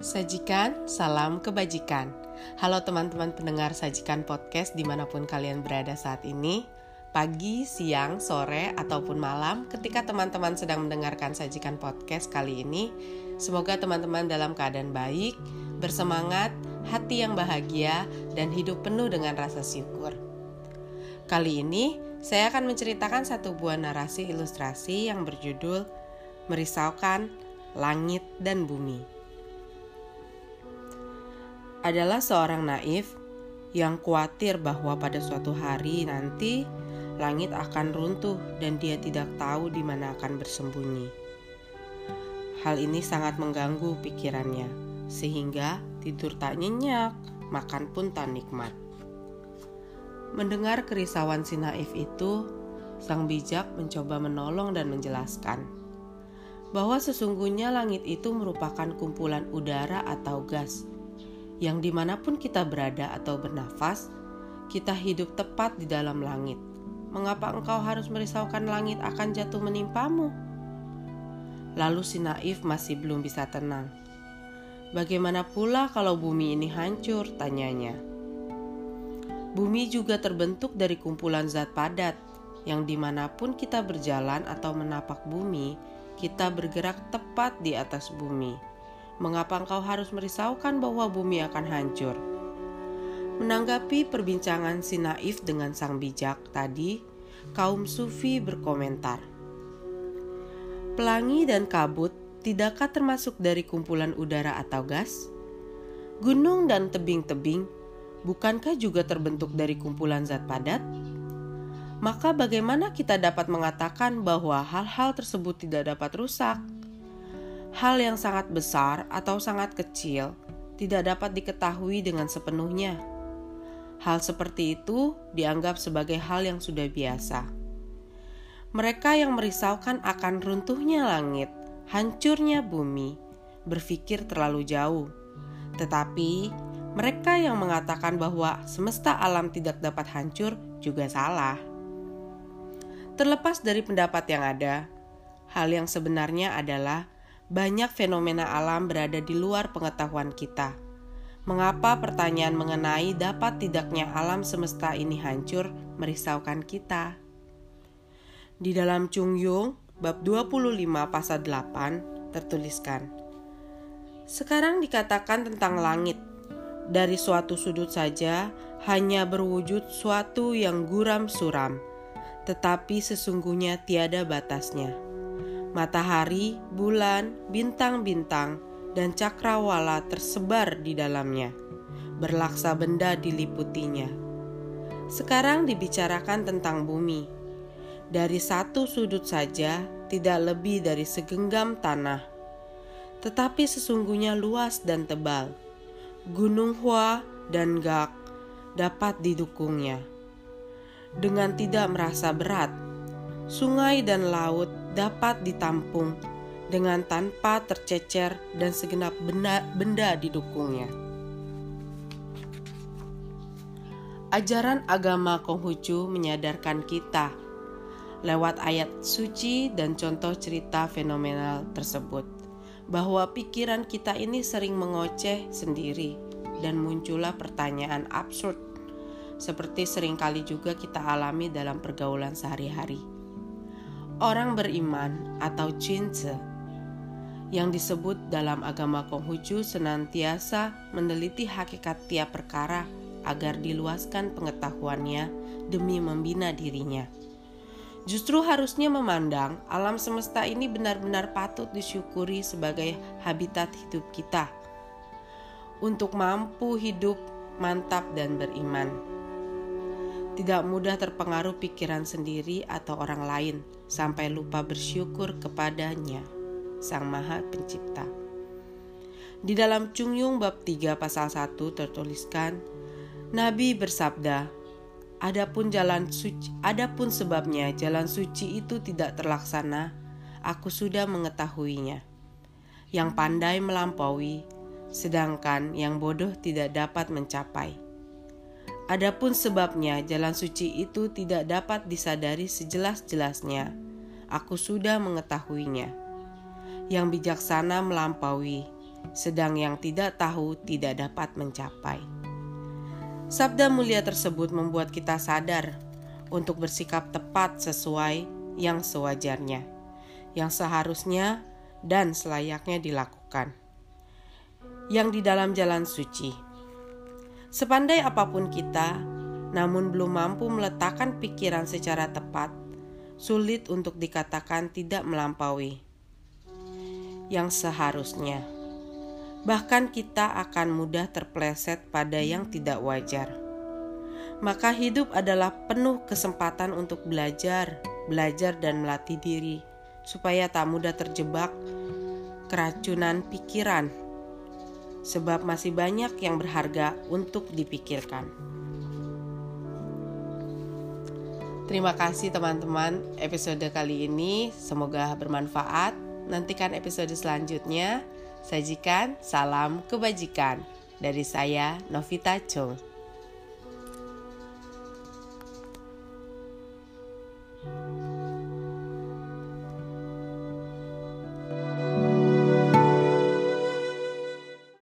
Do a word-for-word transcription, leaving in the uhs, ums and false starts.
Sajikan, salam kebajikan. Halo teman-teman pendengar Sajikan Podcast dimanapun kalian berada saat ini. Pagi, siang, sore, ataupun malam ketika teman-teman sedang mendengarkan Sajikan Podcast kali ini. Semoga teman-teman dalam keadaan baik, bersemangat, hati yang bahagia, dan hidup penuh dengan rasa syukur. Kali ini saya akan menceritakan satu buah narasi ilustrasi yang berjudul Merisaukan Langit dan Bumi. Adalah seorang naif yang khawatir bahwa pada suatu hari nanti langit akan runtuh dan dia tidak tahu di mana akan bersembunyi. Hal ini sangat mengganggu pikirannya sehingga tidur tak nyenyak, makan pun tak nikmat. Mendengar kerisauan si naif itu, sang bijak mencoba menolong dan menjelaskan bahwa sesungguhnya langit itu merupakan kumpulan udara atau gas yang dimanapun kita berada atau bernafas, kita hidup tepat di dalam langit. Mengapa engkau harus merisaukan langit akan jatuh menimpamu? Lalu si naif masih belum bisa tenang. Bagaimana pula kalau bumi ini hancur? Tanyanya. Bumi juga terbentuk dari kumpulan zat padat, yang dimanapun kita berjalan atau menapak bumi, kita bergerak tepat di atas bumi. Mengapa engkau harus merisaukan bahwa bumi akan hancur? Menanggapi perbincangan si naif dengan sang bijak tadi, kaum Sufi berkomentar. Pelangi dan kabut tidakkah termasuk dari kumpulan udara atau gas? Gunung dan tebing-tebing bukankah juga terbentuk dari kumpulan zat padat? Maka bagaimana kita dapat mengatakan bahwa hal-hal tersebut tidak dapat rusak? Hal yang sangat besar atau sangat kecil tidak dapat diketahui dengan sepenuhnya. Hal seperti itu dianggap sebagai hal yang sudah biasa. Mereka yang merisaukan akan runtuhnya langit, hancurnya bumi, berpikir terlalu jauh. Tetapi mereka yang mengatakan bahwa semesta alam tidak dapat hancur juga salah. Terlepas dari pendapat yang ada, hal yang sebenarnya adalah banyak fenomena alam berada di luar pengetahuan kita. Mengapa pertanyaan mengenai dapat tidaknya alam semesta ini hancur merisaukan kita? Di dalam Chung Yung, bab dua puluh lima pasal delapan, tertuliskan. Sekarang dikatakan tentang langit. Dari suatu sudut saja, hanya berwujud suatu yang guram suram, tetapi sesungguhnya tiada batasnya. Matahari, bulan, bintang-bintang, dan cakrawala tersebar di dalamnya. Berlaksa benda diliputinya. Sekarang dibicarakan tentang bumi. Dari satu sudut saja, tidak lebih dari segenggam tanah. Tetapi sesungguhnya luas dan tebal. Gunung Hua dan Gak dapat didukungnya. Dengan tidak merasa berat, sungai dan laut dapat ditampung dengan tanpa tercecer dan segenap benda, benda didukungnya. Ajaran agama Konghucu menyadarkan kita lewat ayat suci dan contoh cerita fenomenal tersebut bahwa pikiran kita ini sering mengoceh sendiri dan muncullah pertanyaan absurd seperti seringkali juga kita alami dalam pergaulan sehari-hari. Orang beriman atau cince yang disebut dalam agama Konghucu senantiasa meneliti hakikat tiap perkara agar diluaskan pengetahuannya demi membina dirinya. Justru harusnya memandang alam semesta ini benar-benar patut disyukuri sebagai habitat hidup kita untuk mampu hidup mantap dan beriman. Tidak mudah terpengaruh pikiran sendiri atau orang lain sampai lupa bersyukur kepadanya, Sang Maha Pencipta. Di dalam Chung Yung bab tiga pasal satu tertuliskan, Nabi bersabda, "Adapun jalan suci, adapun sebabnya jalan suci itu tidak terlaksana, aku sudah mengetahuinya. Yang pandai melampaui, sedangkan yang bodoh tidak dapat mencapai. Adapun sebabnya jalan suci itu tidak dapat disadari sejelas-jelasnya. Aku sudah mengetahuinya. Yang bijaksana melampaui, sedang yang tidak tahu tidak dapat mencapai. Sabda mulia tersebut membuat kita sadar untuk bersikap tepat sesuai yang sewajarnya, yang seharusnya dan selayaknya dilakukan, yang di dalam jalan suci. Sepandai apapun kita, namun belum mampu meletakkan pikiran secara tepat, sulit untuk dikatakan tidak melampaui yang seharusnya. Bahkan kita akan mudah terpleset pada yang tidak wajar. Maka hidup adalah penuh kesempatan untuk belajar, belajar dan melatih diri, supaya tak mudah terjebak keracunan pikiran. Sebab masih banyak yang berharga untuk dipikirkan. Terima kasih teman-teman episode kali ini. Semoga bermanfaat. Nantikan episode selanjutnya. Sajikan salam kebajikan dari saya, Novita Chung.